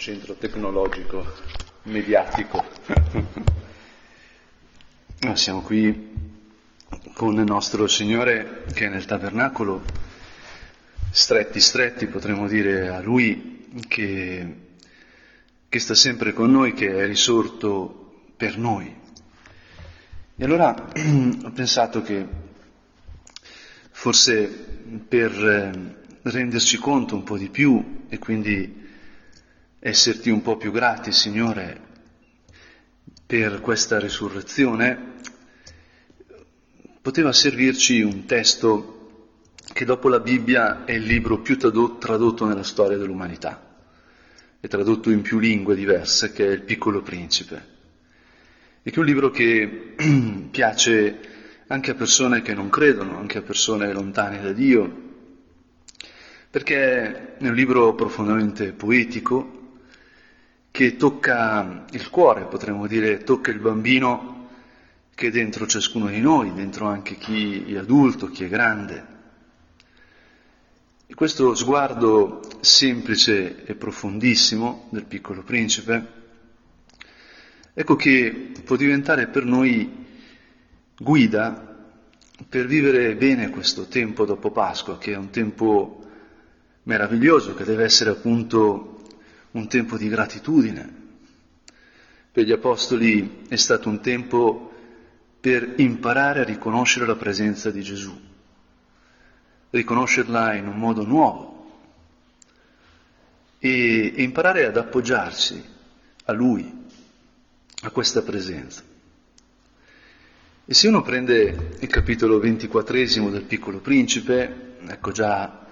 un centro tecnologico, mediatico. Siamo qui con il nostro Signore che è nel tabernacolo, stretti potremmo dire a Lui che sta sempre con noi, che è risorto per noi. E allora ho pensato che forse per renderci conto un po' di più e quindi esserti un po' più grati, Signore, per questa risurrezione, poteva servirci un testo che dopo la Bibbia è il libro più tradotto nella storia dell'umanità, è tradotto in più lingue diverse, che è Il Piccolo Principe, e che è un libro che piace anche a persone che non credono, anche a persone lontane da Dio, perché è un libro profondamente poetico che tocca il cuore, potremmo dire, tocca il bambino che è dentro ciascuno di noi, dentro anche chi è adulto, chi è grande. E questo sguardo semplice e profondissimo del Piccolo Principe, ecco che può diventare per noi guida per vivere bene questo tempo dopo Pasqua, che è un tempo meraviglioso, che deve essere appunto un tempo di gratitudine. Per gli Apostoli è stato un tempo per imparare a riconoscere la presenza di Gesù, riconoscerla in un modo nuovo e imparare ad appoggiarsi a Lui, a questa presenza. E se uno prende il capitolo 24 del Piccolo Principe, ecco già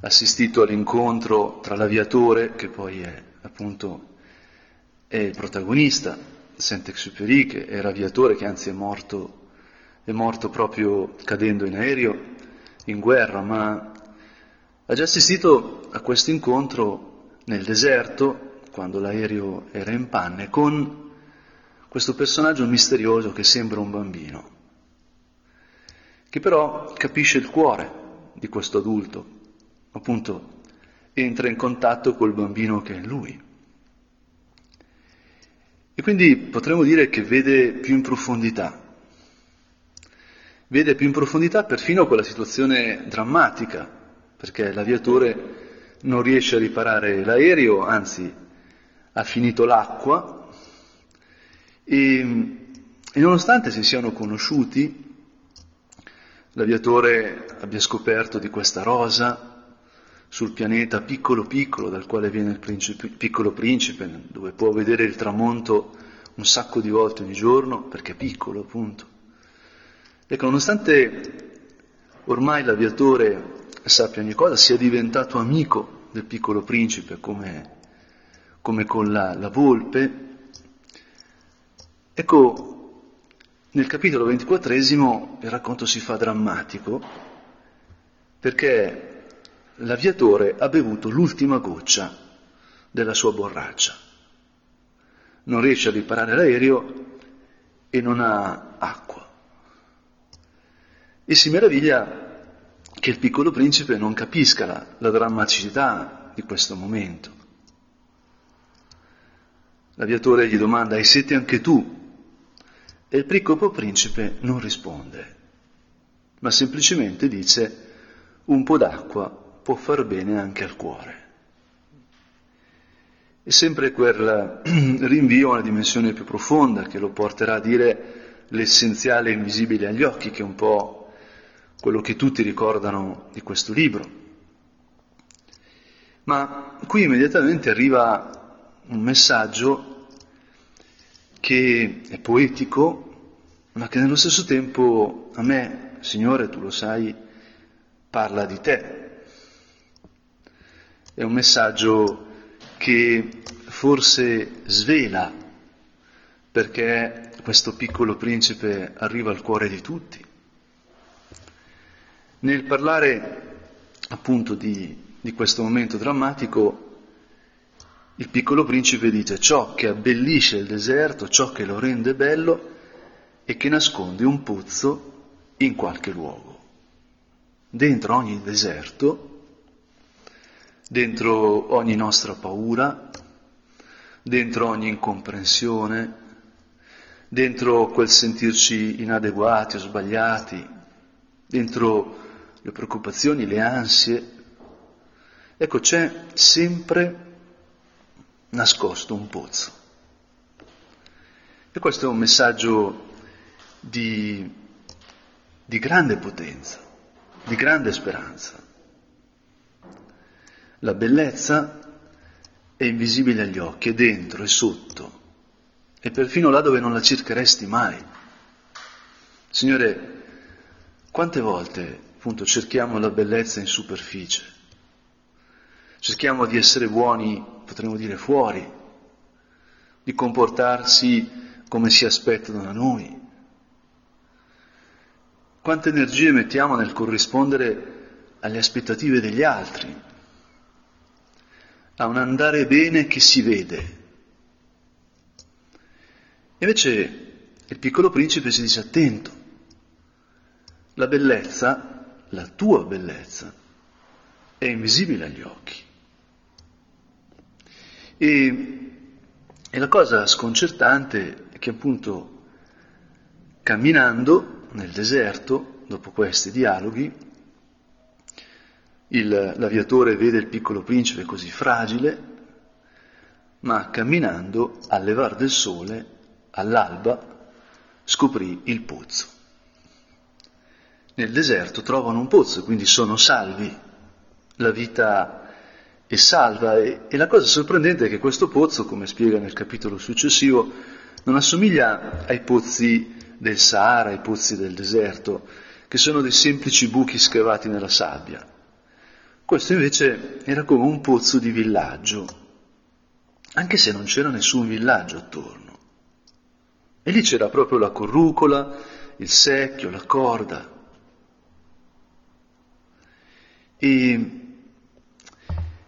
assistito all'incontro tra l'aviatore, che poi è appunto è il protagonista, Saint-Exupéry, che era aviatore, che anzi è morto proprio cadendo in aereo, in guerra, ma ha già assistito a questo incontro nel deserto, quando l'aereo era in panne, con questo personaggio misterioso che sembra un bambino, che però capisce il cuore di questo adulto, appunto entra in contatto col bambino che è in lui. E quindi potremmo dire che vede più in profondità perfino quella situazione drammatica, perché l'aviatore non riesce a riparare l'aereo, anzi ha finito l'acqua, e nonostante si siano conosciuti, l'aviatore abbia scoperto di questa rosa sul pianeta piccolo dal quale viene il piccolo principe, dove può vedere il tramonto un sacco di volte ogni giorno, perché è piccolo appunto. Ecco, nonostante ormai l'aviatore sappia ogni cosa, sia diventato amico del Piccolo Principe, come con la volpe, ecco, nel capitolo 24 il racconto si fa drammatico, perché l'aviatore ha bevuto l'ultima goccia della sua borraccia. Non riesce a riparare l'aereo e non ha acqua. E si meraviglia che il Piccolo Principe non capisca la drammaticità di questo momento. L'aviatore gli domanda: "Hai sete anche tu?" E il Piccolo Principe non risponde, ma semplicemente dice: "Un po' d'acqua può far bene anche al cuore". E sempre quel rinvio a una dimensione più profonda che lo porterà a dire l'essenziale invisibile agli occhi, che è un po' quello che tutti ricordano di questo libro. Ma qui immediatamente arriva un messaggio che è poetico, ma che nello stesso tempo a me, Signore, tu lo sai, parla di te. È un messaggio che forse svela, perché questo Piccolo Principe arriva al cuore di tutti. Nel parlare appunto di questo momento drammatico, il Piccolo Principe dice: ciò che abbellisce il deserto, ciò che lo rende bello e che nasconde un pozzo in qualche luogo. Dentro ogni deserto, dentro ogni nostra paura, dentro ogni incomprensione, dentro quel sentirci inadeguati o sbagliati, dentro le preoccupazioni, le ansie. Ecco, c'è sempre nascosto un pozzo. E questo è un messaggio di grande potenza, di grande speranza. La bellezza è invisibile agli occhi, è dentro, è sotto, è perfino là dove non la cercheresti mai. Signore, quante volte appunto cerchiamo la bellezza in superficie, cerchiamo di essere buoni, potremmo dire fuori, di comportarsi come si aspettano da noi. Quante energie mettiamo nel corrispondere alle aspettative degli altri, a un andare bene che si vede. Invece il piccolo principe si dice attento, la bellezza, la tua bellezza, è invisibile agli occhi. E la cosa sconcertante è che appunto camminando nel deserto, dopo questi dialoghi, l'aviatore vede il piccolo principe così fragile, ma camminando al levar del sole, all'alba, scoprì il pozzo. Nel deserto trovano un pozzo, quindi sono salvi, la vita è salva. E la cosa sorprendente è che questo pozzo, come spiega nel capitolo successivo, non assomiglia ai pozzi del Sahara, ai pozzi del deserto, che sono dei semplici buchi scavati nella sabbia. Questo invece era come un pozzo di villaggio, anche se non c'era nessun villaggio attorno. E lì c'era proprio la corrucola, il secchio, la corda. E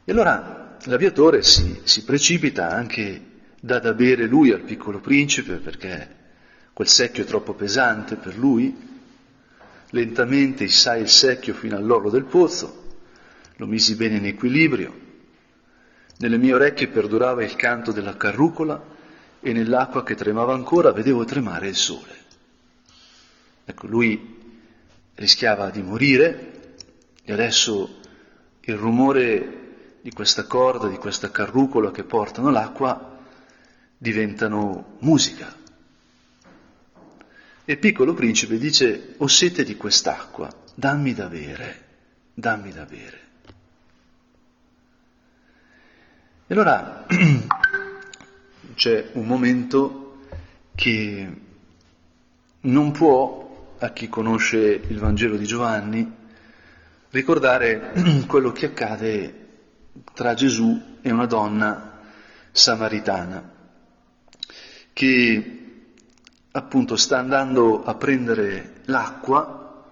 allora l'aviatore si precipita anche dà da bere lui al piccolo principe, perché quel secchio è troppo pesante per lui. Lentamente issai il secchio fino all'orlo del pozzo, lo misi bene in equilibrio, nelle mie orecchie perdurava il canto della carrucola e nell'acqua che tremava ancora vedevo tremare il sole. Ecco, lui rischiava di morire e adesso il rumore di questa corda, di questa carrucola che portano l'acqua, diventano musica. E il piccolo principe dice, ho sete di quest'acqua, dammi da bere, dammi da bere. E allora c'è un momento che non può, a chi conosce il Vangelo di Giovanni, ricordare quello che accade tra Gesù e una donna samaritana, che appunto sta andando a prendere l'acqua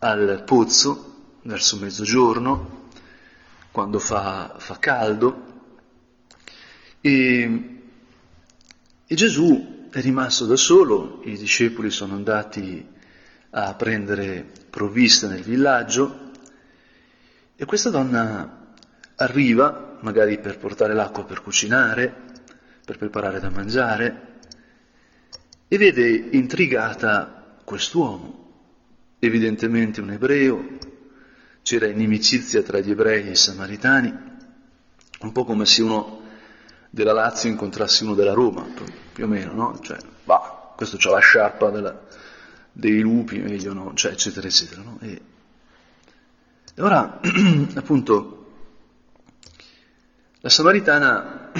al pozzo verso mezzogiorno, quando fa caldo. E Gesù è rimasto da solo, i discepoli sono andati a prendere provviste nel villaggio e questa donna arriva, magari per portare l'acqua per cucinare, per preparare da mangiare, e vede intrigata quest'uomo, evidentemente un ebreo, c'era inimicizia tra gli ebrei e i samaritani, un po' come se uno della Lazio incontrassi uno della Roma, più o meno, no? Cioè, bah, questo c'ha la sciarpa dei lupi, meglio no, cioè, eccetera, eccetera, no? E ora, appunto, la samaritana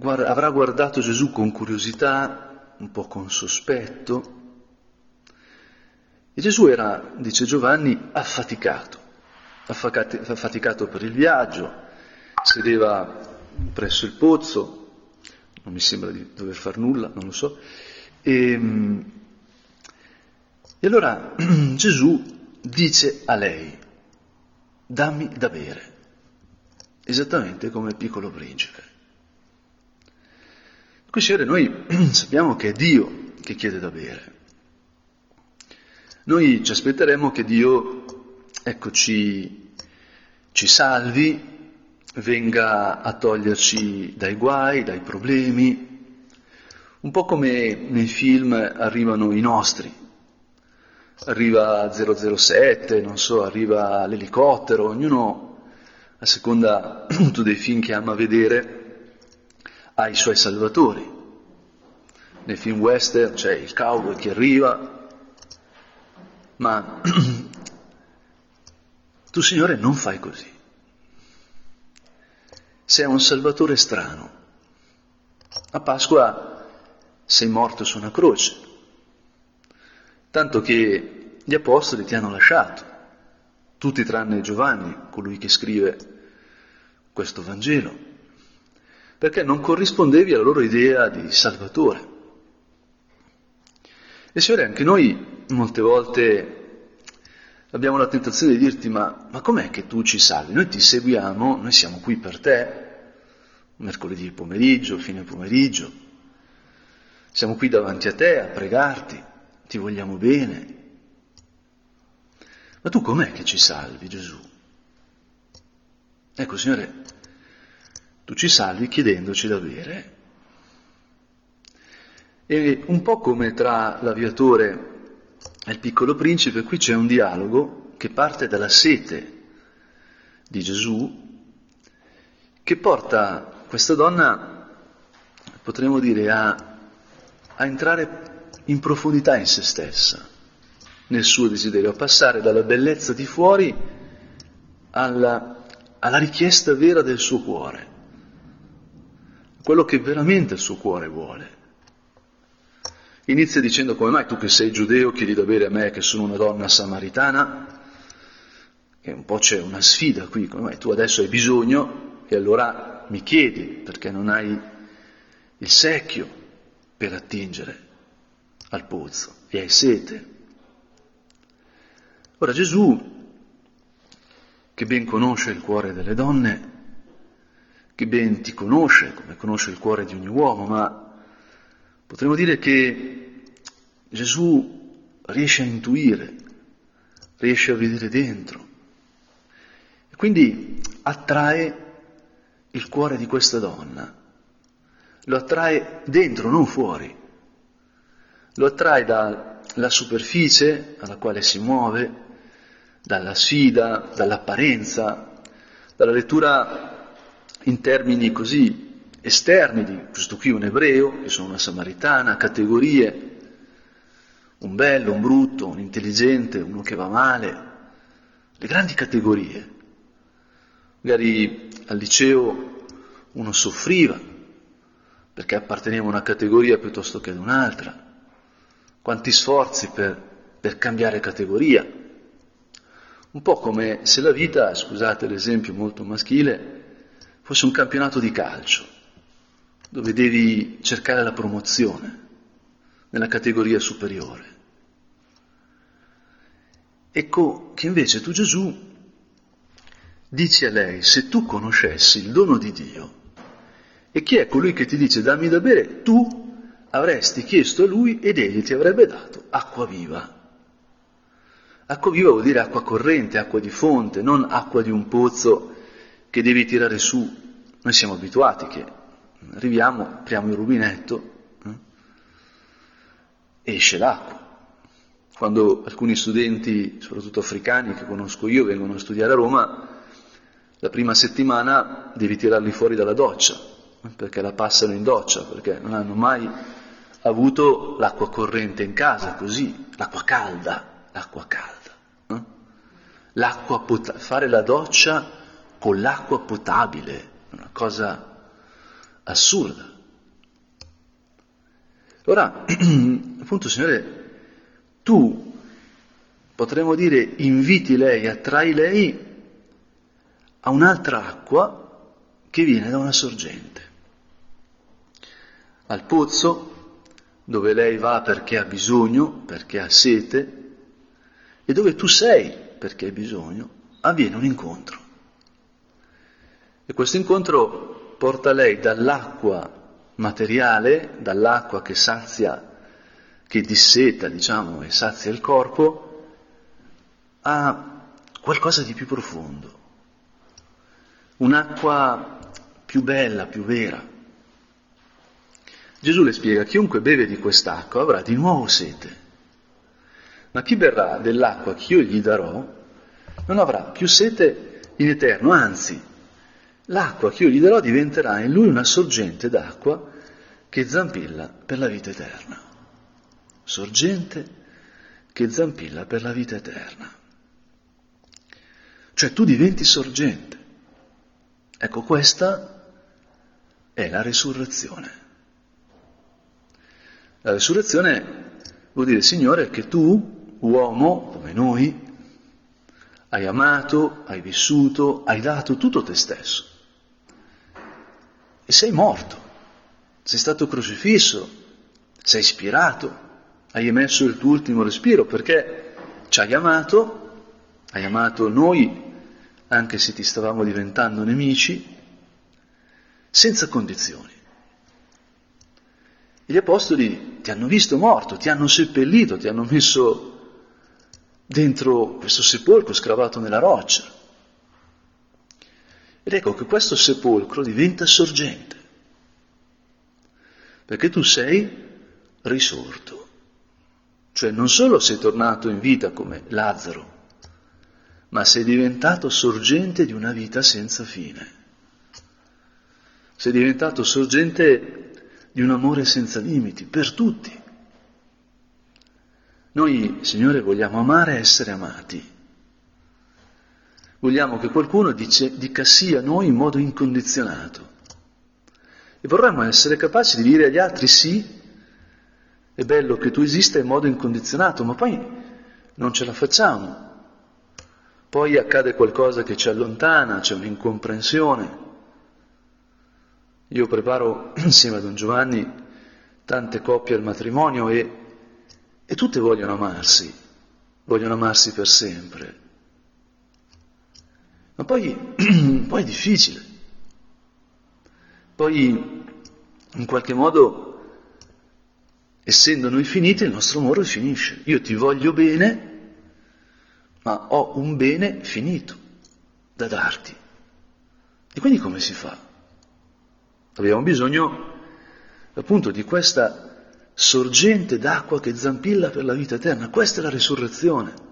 avrà guardato Gesù con curiosità, un po' con sospetto, e Gesù era, dice Giovanni, affaticato per il viaggio, sedeva presso il pozzo, non mi sembra di dover far nulla, non lo so, e allora Gesù dice a lei, dammi da bere, esattamente come il piccolo principe. Qui, signore, noi sappiamo che è Dio che chiede da bere. Noi ci aspetteremo che Dio, ecco, ci salvi, venga a toglierci dai guai, dai problemi, un po' come nei film arrivano i nostri, arriva 007, non so, arriva l'elicottero, ognuno a seconda appunto dei film che ama vedere ha i suoi salvatori. Nei film western c'è il cowboy che arriva, ma tu Signore non fai così. Sei un salvatore strano. A Pasqua sei morto su una croce, tanto che gli apostoli ti hanno lasciato, tutti tranne Giovanni, colui che scrive questo Vangelo, perché non corrispondevi alla loro idea di salvatore. E Signore, anche noi molte volte abbiamo la tentazione di dirti, ma com'è che tu ci salvi? Noi ti seguiamo, noi siamo qui per te, mercoledì pomeriggio, fine pomeriggio, siamo qui davanti a te a pregarti, ti vogliamo bene. Ma tu com'è che ci salvi, Gesù? Ecco, Signore, tu ci salvi chiedendoci da bere. E un po' come tra l'aviatore nel Piccolo Principe, qui c'è un dialogo che parte dalla sete di Gesù, che porta questa donna, potremmo dire, a entrare in profondità in se stessa, nel suo desiderio, a passare dalla bellezza di fuori alla richiesta vera del suo cuore, quello che veramente il suo cuore vuole. Inizia dicendo: come mai tu che sei giudeo chiedi da bere a me che sono una donna samaritana? Che un po' c'è una sfida qui, come mai tu adesso hai bisogno e allora mi chiedi, perché non hai il secchio per attingere al pozzo e hai sete. Ora Gesù, che ben conosce il cuore delle donne, che ben ti conosce come conosce il cuore di ogni uomo, ma potremmo dire che Gesù riesce a intuire, riesce a vedere dentro, e quindi attrae il cuore di questa donna, lo attrae dentro, non fuori, lo attrae dalla superficie alla quale si muove, dalla sfida, dall'apparenza, dalla lettura in termini così esterni di questo qui un ebreo, che sono una samaritana, categorie, un bello, un brutto, un intelligente, uno che va male, le grandi categorie. Magari al liceo uno soffriva perché apparteneva a una categoria piuttosto che ad un'altra. Quanti sforzi per cambiare categoria. Un po' come se la vita, scusate l'esempio molto maschile, fosse un campionato di calcio, dove devi cercare la promozione nella categoria superiore. Ecco che invece tu, Gesù, dici a lei: se tu conoscessi il dono di Dio e chi è colui che ti dice dammi da bere, tu avresti chiesto a lui ed egli ti avrebbe dato acqua viva. Acqua viva vuol dire acqua corrente, acqua di fonte, non acqua di un pozzo che devi tirare su. Noi siamo abituati che arriviamo, apriamo il rubinetto, e esce l'acqua. Quando alcuni studenti, soprattutto africani, che conosco io, vengono a studiare a Roma, la prima settimana devi tirarli fuori dalla doccia, perché la passano in doccia, perché non hanno mai avuto l'acqua corrente in casa, così, l'acqua calda. Fare la doccia con l'acqua potabile, è una cosa assurda. Ora, appunto, Signore, tu, potremmo dire, inviti lei, attrai lei a un'altra acqua che viene da una sorgente, al pozzo dove lei va perché ha bisogno, perché ha sete, e dove tu sei perché hai bisogno. Avviene un incontro, e questo incontro porta lei dall'acqua materiale, dall'acqua che sazia, che disseta, diciamo, e sazia il corpo, a qualcosa di più profondo. un'acqua più bella, più vera. Gesù le spiega: chiunque beve di quest'acqua avrà di nuovo sete, ma chi berrà dell'acqua che io gli darò non avrà più sete in eterno, anzi, l'acqua che io gli darò diventerà in lui una sorgente d'acqua che zampilla per la vita eterna. Sorgente che zampilla per la vita eterna. Cioè tu diventi sorgente. Ecco, questa è la risurrezione. La risurrezione vuol dire, Signore, che tu, uomo come noi, hai amato, hai vissuto, hai dato tutto te stesso. E sei morto, sei stato crocifisso, sei spirato, hai emesso il tuo ultimo respiro perché ci hai amato noi, anche se ti stavamo diventando nemici, senza condizioni. Gli apostoli ti hanno visto morto, ti hanno seppellito, ti hanno messo dentro questo sepolcro scavato nella roccia. Ed ecco che questo sepolcro diventa sorgente, perché tu sei risorto. Cioè non solo sei tornato in vita come Lazzaro, ma sei diventato sorgente di una vita senza fine. Sei diventato sorgente di un amore senza limiti, per tutti. Noi, Signore, vogliamo amare e essere amati. Vogliamo che qualcuno dica sì a noi in modo incondizionato. E vorremmo essere capaci di dire agli altri sì, è bello che tu esista in modo incondizionato, ma poi non ce la facciamo. Poi accade qualcosa che ci allontana, c'è un'incomprensione. Io preparo insieme a Don Giovanni tante coppie al matrimonio e tutte vogliono amarsi per sempre. Ma poi è difficile. Poi, in qualche modo, essendo noi finiti, il nostro amore finisce. Io ti voglio bene, ma ho un bene finito da darti. E quindi come si fa? Abbiamo bisogno, appunto, di questa sorgente d'acqua che zampilla per la vita eterna. Questa è la risurrezione.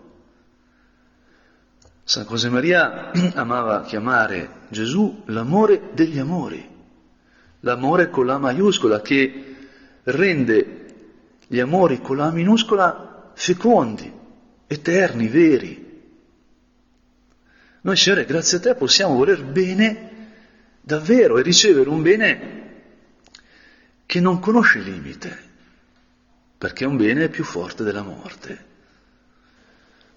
San Josemaría amava chiamare Gesù l'amore degli amori, l'amore con la maiuscola, che rende gli amori con la minuscola fecondi, eterni, veri. Noi, Signore, grazie a te possiamo voler bene davvero e ricevere un bene che non conosce limite, perché è un bene più forte della morte.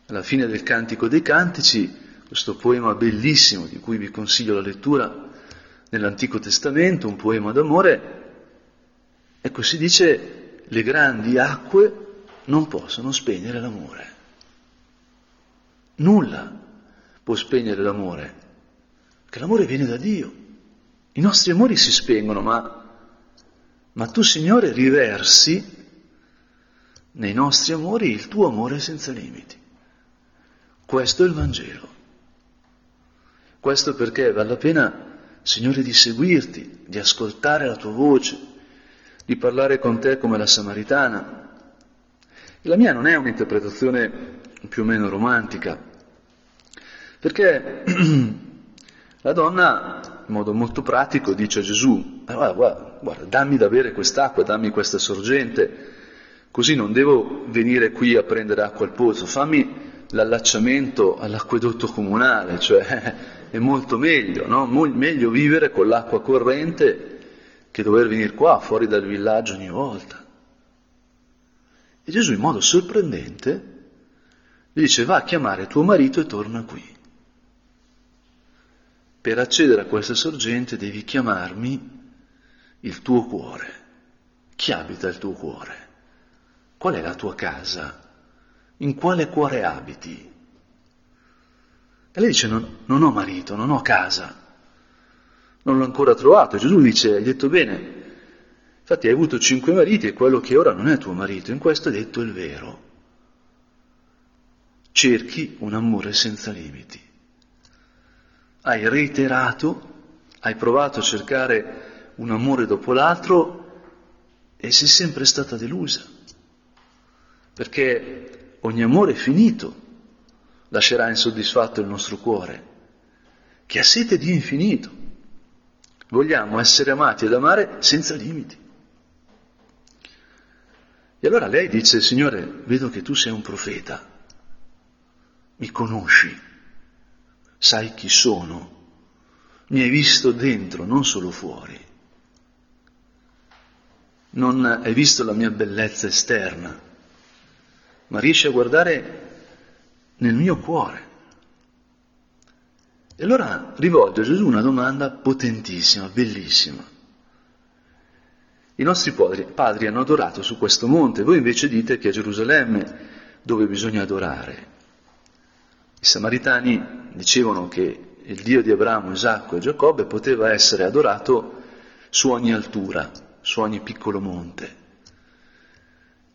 Alla fine del Cantico dei Cantici, questo poema bellissimo di cui vi consiglio la lettura nell'Antico Testamento, un poema d'amore, ecco, si dice: le grandi acque non possono spegnere l'amore. Nulla può spegnere l'amore, perché l'amore viene da Dio. I nostri amori si spengono, ma tu, Signore, riversi nei nostri amori il tuo amore senza limiti. Questo è il Vangelo. Questo perché vale la pena, Signore, di seguirti, di ascoltare la tua voce, di parlare con te come la Samaritana. E la mia non è un'interpretazione più o meno romantica, perché la donna, in modo molto pratico, dice a Gesù: guarda, dammi da bere quest'acqua, dammi questa sorgente, così non devo venire qui a prendere acqua al pozzo, fammi l'allacciamento all'acquedotto comunale, cioè è molto meglio, no? Meglio vivere con l'acqua corrente che dover venire qua, fuori dal villaggio, ogni volta. E Gesù, in modo sorprendente, gli dice: va a chiamare tuo marito e torna qui. Per accedere a questa sorgente devi chiamarmi il tuo cuore. Chi abita il tuo cuore? Qual è la tua casa? In quale cuore abiti? E lei dice: non ho marito, non ho casa. Non l'ho ancora trovato. Gesù dice: hai detto bene, infatti hai avuto 5 mariti e quello che ora non è tuo marito, in questo hai detto il vero. Cerchi un amore senza limiti. hai reiterato, hai provato a cercare un amore dopo l'altro e sei sempre stata delusa, perché ogni amore è finito, lascerà insoddisfatto il nostro cuore, che ha sete di infinito. Vogliamo essere amati ed amare senza limiti. E allora lei dice: Signore, vedo che tu sei un profeta, mi conosci, sai chi sono, mi hai visto dentro, non solo fuori, non hai visto la mia bellezza esterna, ma riesci a guardare nel mio cuore. E allora rivolge a Gesù una domanda potentissima, bellissima. I nostri padri hanno adorato su questo monte, voi invece dite che a Gerusalemme dove bisogna adorare. I samaritani dicevano che il Dio di Abramo, Isacco e Giacobbe poteva essere adorato su ogni altura, su ogni piccolo monte.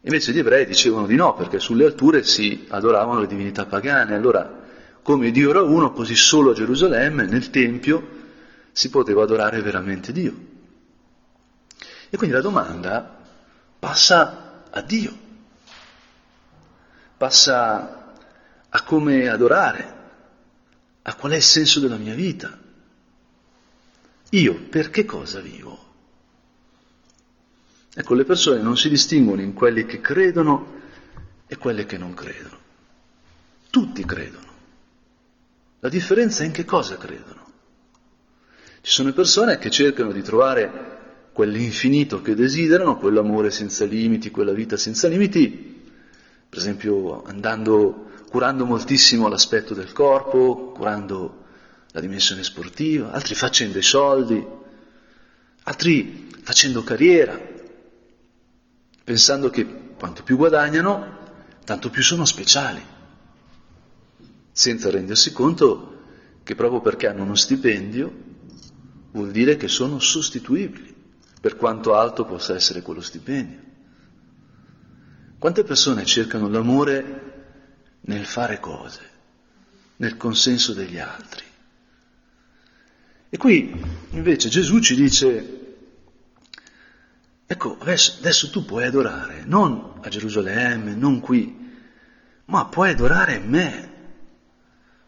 Invece gli ebrei dicevano di no, perché sulle alture si adoravano le divinità pagane. Allora, come Dio era uno, così solo a Gerusalemme, nel Tempio, si poteva adorare veramente Dio. E quindi la domanda passa a Dio, passa a come adorare, a qual è il senso della mia vita. Io per che cosa vivo? Ecco, le persone non si distinguono in quelli che credono e quelli che non credono. Tutti credono. La differenza è in che cosa credono. Ci sono persone che cercano di trovare quell'infinito che desiderano, quell'amore senza limiti, quella vita senza limiti, per esempio curando moltissimo l'aspetto del corpo, curando la dimensione sportiva, altri facendo i soldi, altri facendo carriera, pensando che quanto più guadagnano, tanto più sono speciali, senza rendersi conto che proprio perché hanno uno stipendio vuol dire che sono sostituibili, per quanto alto possa essere quello stipendio. Quante persone cercano l'amore nel fare cose, nel consenso degli altri? E qui invece Gesù ci dice: ecco, adesso tu puoi adorare, non a Gerusalemme, non qui, ma puoi adorare me,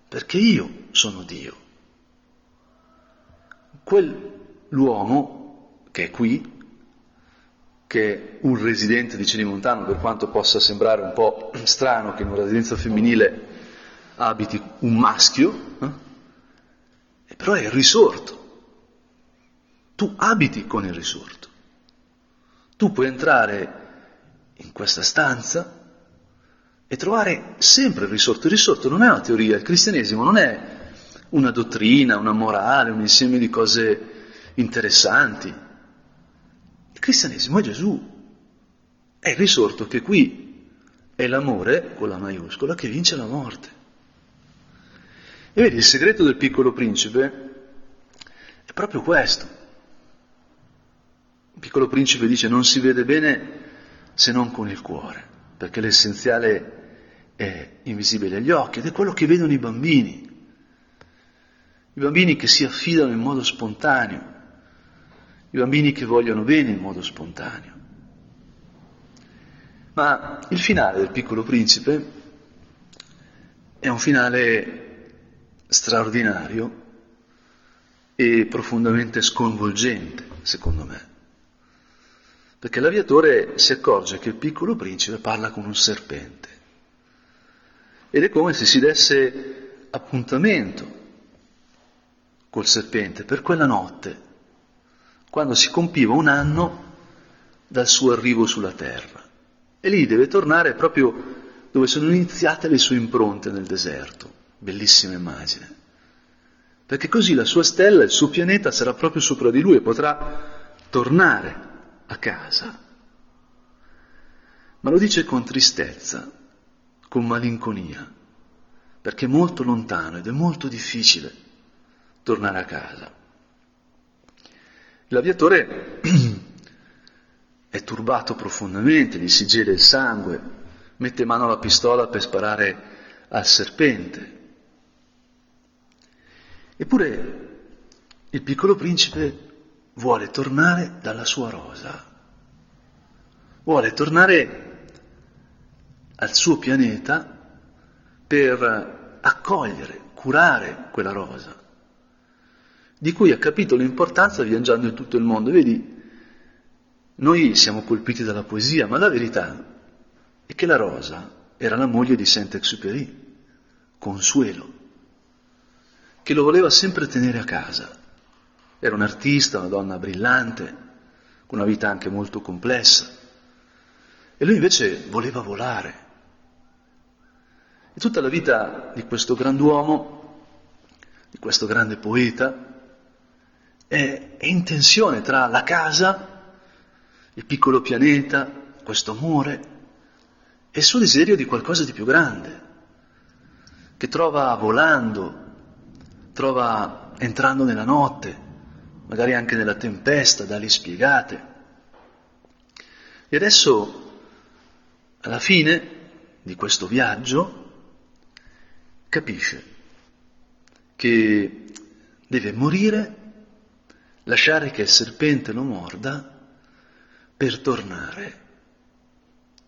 perché io sono Dio. Quell'uomo che è qui, che è un residente di Celimontano, per quanto possa sembrare un po' strano che in una residenza femminile abiti un maschio, però è il risorto. Tu abiti con il risorto. Tu puoi entrare in questa stanza e trovare sempre il risorto. Il risorto non è una teoria, il cristianesimo non è una dottrina, una morale, un insieme di cose interessanti. Il cristianesimo è Gesù, è il risorto che qui è l'amore, con la maiuscola, che vince la morte. E vedi, il segreto del Piccolo Principe è proprio questo. Il Piccolo Principe dice: non si vede bene se non con il cuore, perché l'essenziale è invisibile agli occhi ed è quello che vedono i bambini che si affidano in modo spontaneo, i bambini che vogliono bene in modo spontaneo. Ma il finale del Piccolo Principe è un finale straordinario e profondamente sconvolgente, secondo me, perché l'aviatore si accorge che il Piccolo Principe parla con un serpente ed è come se si desse appuntamento col serpente per quella notte, quando si compiva un anno dal suo arrivo sulla terra, e lì deve tornare proprio dove sono iniziate le sue impronte nel deserto. Bellissima immagine, perché così la sua stella, il suo pianeta sarà proprio sopra di lui e potrà tornare a casa. Ma lo dice con tristezza, con malinconia, perché è molto lontano ed è molto difficile tornare a casa. L'aviatore è turbato profondamente, gli si gela il sangue, mette mano alla pistola per sparare al serpente. Eppure il piccolo principe vuole tornare dalla sua rosa, vuole tornare al suo pianeta per accogliere, curare quella rosa, di cui ha capito l'importanza viaggiando in tutto il mondo. Vedi, noi siamo colpiti dalla poesia, ma la verità è che la rosa era la moglie di Saint-Exupéry, Consuelo, che lo voleva sempre tenere a casa. Era un artista, una donna brillante, con una vita anche molto complessa. E lui invece voleva volare. E tutta la vita di questo grand'uomo, di questo grande poeta, è in tensione tra la casa, il piccolo pianeta, questo amore, e il suo desiderio di qualcosa di più grande, che trova volando, trova entrando nella notte, magari anche nella tempesta, da lì spiegate. E adesso, alla fine di questo viaggio, capisce che deve morire, lasciare che il serpente lo morda, per tornare.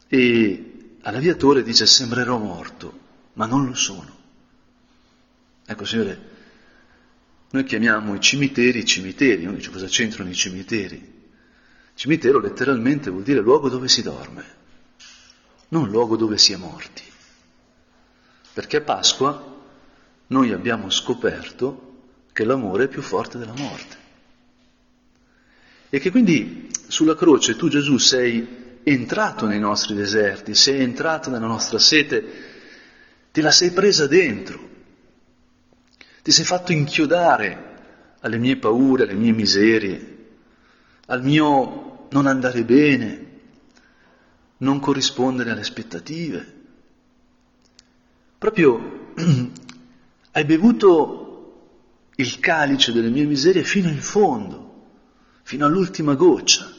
E all'aviatore dice: sembrerò morto, ma non lo sono. Ecco, Signore, noi chiamiamo i cimiteri cimiteri. Uno dice: cosa c'entrano i cimiteri? Cimitero letteralmente vuol dire luogo dove si dorme, non luogo dove si è morti. Perché a Pasqua noi abbiamo scoperto che l'amore è più forte della morte. E che quindi sulla croce tu, Gesù, sei entrato nei nostri deserti, sei entrato nella nostra sete, te la sei presa dentro. Ti sei fatto inchiodare alle mie paure, alle mie miserie, al mio non andare bene, non corrispondere alle aspettative. Proprio hai bevuto il calice delle mie miserie fino in fondo, fino all'ultima goccia,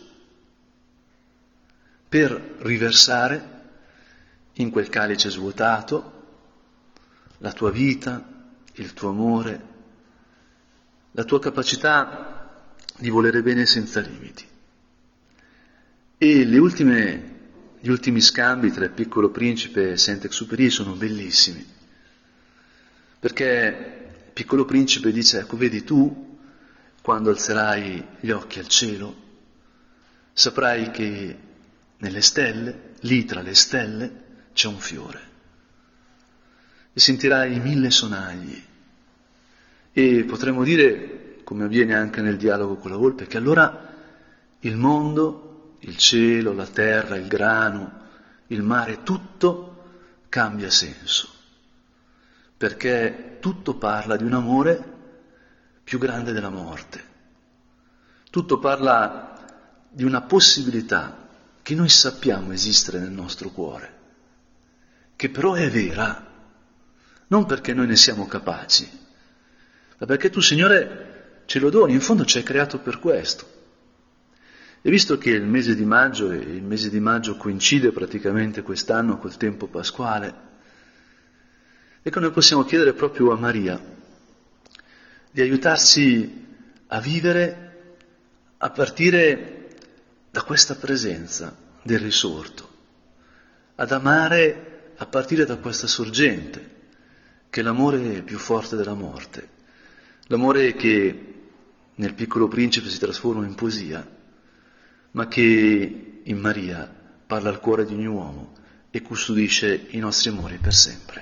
per riversare in quel calice svuotato la tua vita, il tuo amore, la tua capacità di volere bene senza limiti. E gli ultimi scambi tra il piccolo principe e Saint-Exupéry sono bellissimi, perché il piccolo principe dice: ecco, vedi, tu quando alzerai gli occhi al cielo saprai che nelle stelle, lì tra le stelle, c'è un fiore, e sentirai 1000 sonagli. E potremmo dire, come avviene anche nel dialogo con la volpe, che allora il mondo, il cielo, la terra, il grano, il mare, tutto cambia senso, perché tutto parla di un amore più grande della morte, tutto parla di una possibilità che noi sappiamo esistere nel nostro cuore, che però è vera. Non perché noi ne siamo capaci, ma perché tu, Signore, ce lo doni, in fondo ci hai creato per questo. E visto che il mese di maggio coincide praticamente quest'anno col tempo pasquale, ecco, noi possiamo chiedere proprio a Maria di aiutarci a vivere a partire da questa presenza del risorto, ad amare a partire da questa sorgente, che è l'amore più forte della morte, l'amore che nel piccolo principe si trasforma in poesia, ma che in Maria parla al cuore di ogni uomo e custodisce i nostri amori per sempre.